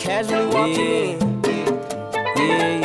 Casually walking in. Yeah.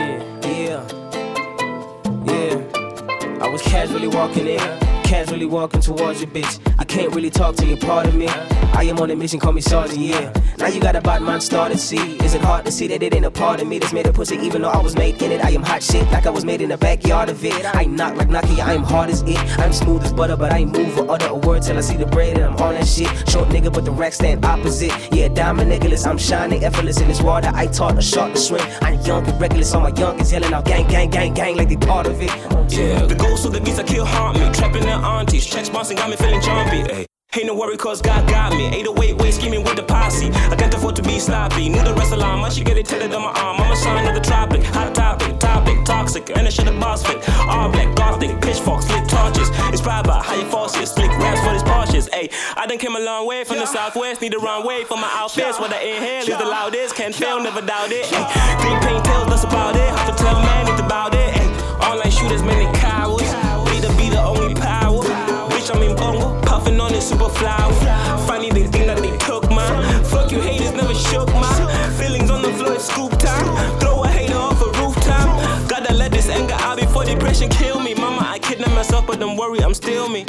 I was casually walking in, casually walking towards your bitch. I can't really talk to you, part of me. I am on a mission, call me Sergeant, yeah. Now you got a bot mind star to see. Is it hard to see that it ain't a part of me that's made a pussy even though I was made in it? I am hot shit like I was made in the backyard of it. I knock like Nokia, I am hard as it. I'm smooth as butter, but I ain't move or utter a word till I see the bread and I'm on that shit. Short nigga, but the racks stand opposite. Yeah, diamond necklace, I'm shining, effortless in this water. I taught a shark to swim. I'm young and reckless, all my youngins yelling out gang, gang, gang, gang like they part of it. Yeah, the ghost of the geese I kill haunt me. Trapping their aunties, check sponsor got me feeling jumpy, ayy. Ain't no worry cause God got me. 808 way scheming with the posse. I can't afford to be sloppy. Knew the rest of line. I should get it tatted on my arm. I'm a sign of the tropic. Hot topic, toxic. And I should have boss fit. All black, gothic, pitchforks, lit torches. Inspired by how you false shit. Slick raps for these Porsches. Ayy, I done came a long way from the southwest. Need a runway for my outfits. What I inhale is the loudest. Can't fail, never doubt it. Ayy, green paint tails, that's about it. Hard to tell, man, it's about it. Ayy, online shooters, many cowards. We to be the only power. Bitch, I'm in Bongo. Puffin' on this super flower. Funny they think that they took mine. Fuck you haters, never shook mine. Feelings on the floor, it's scoop time. Throw a hater off a rooftop. Gotta let this anger out before depression kill me. Mama, I kidnap myself, but don't worry, I'm still me.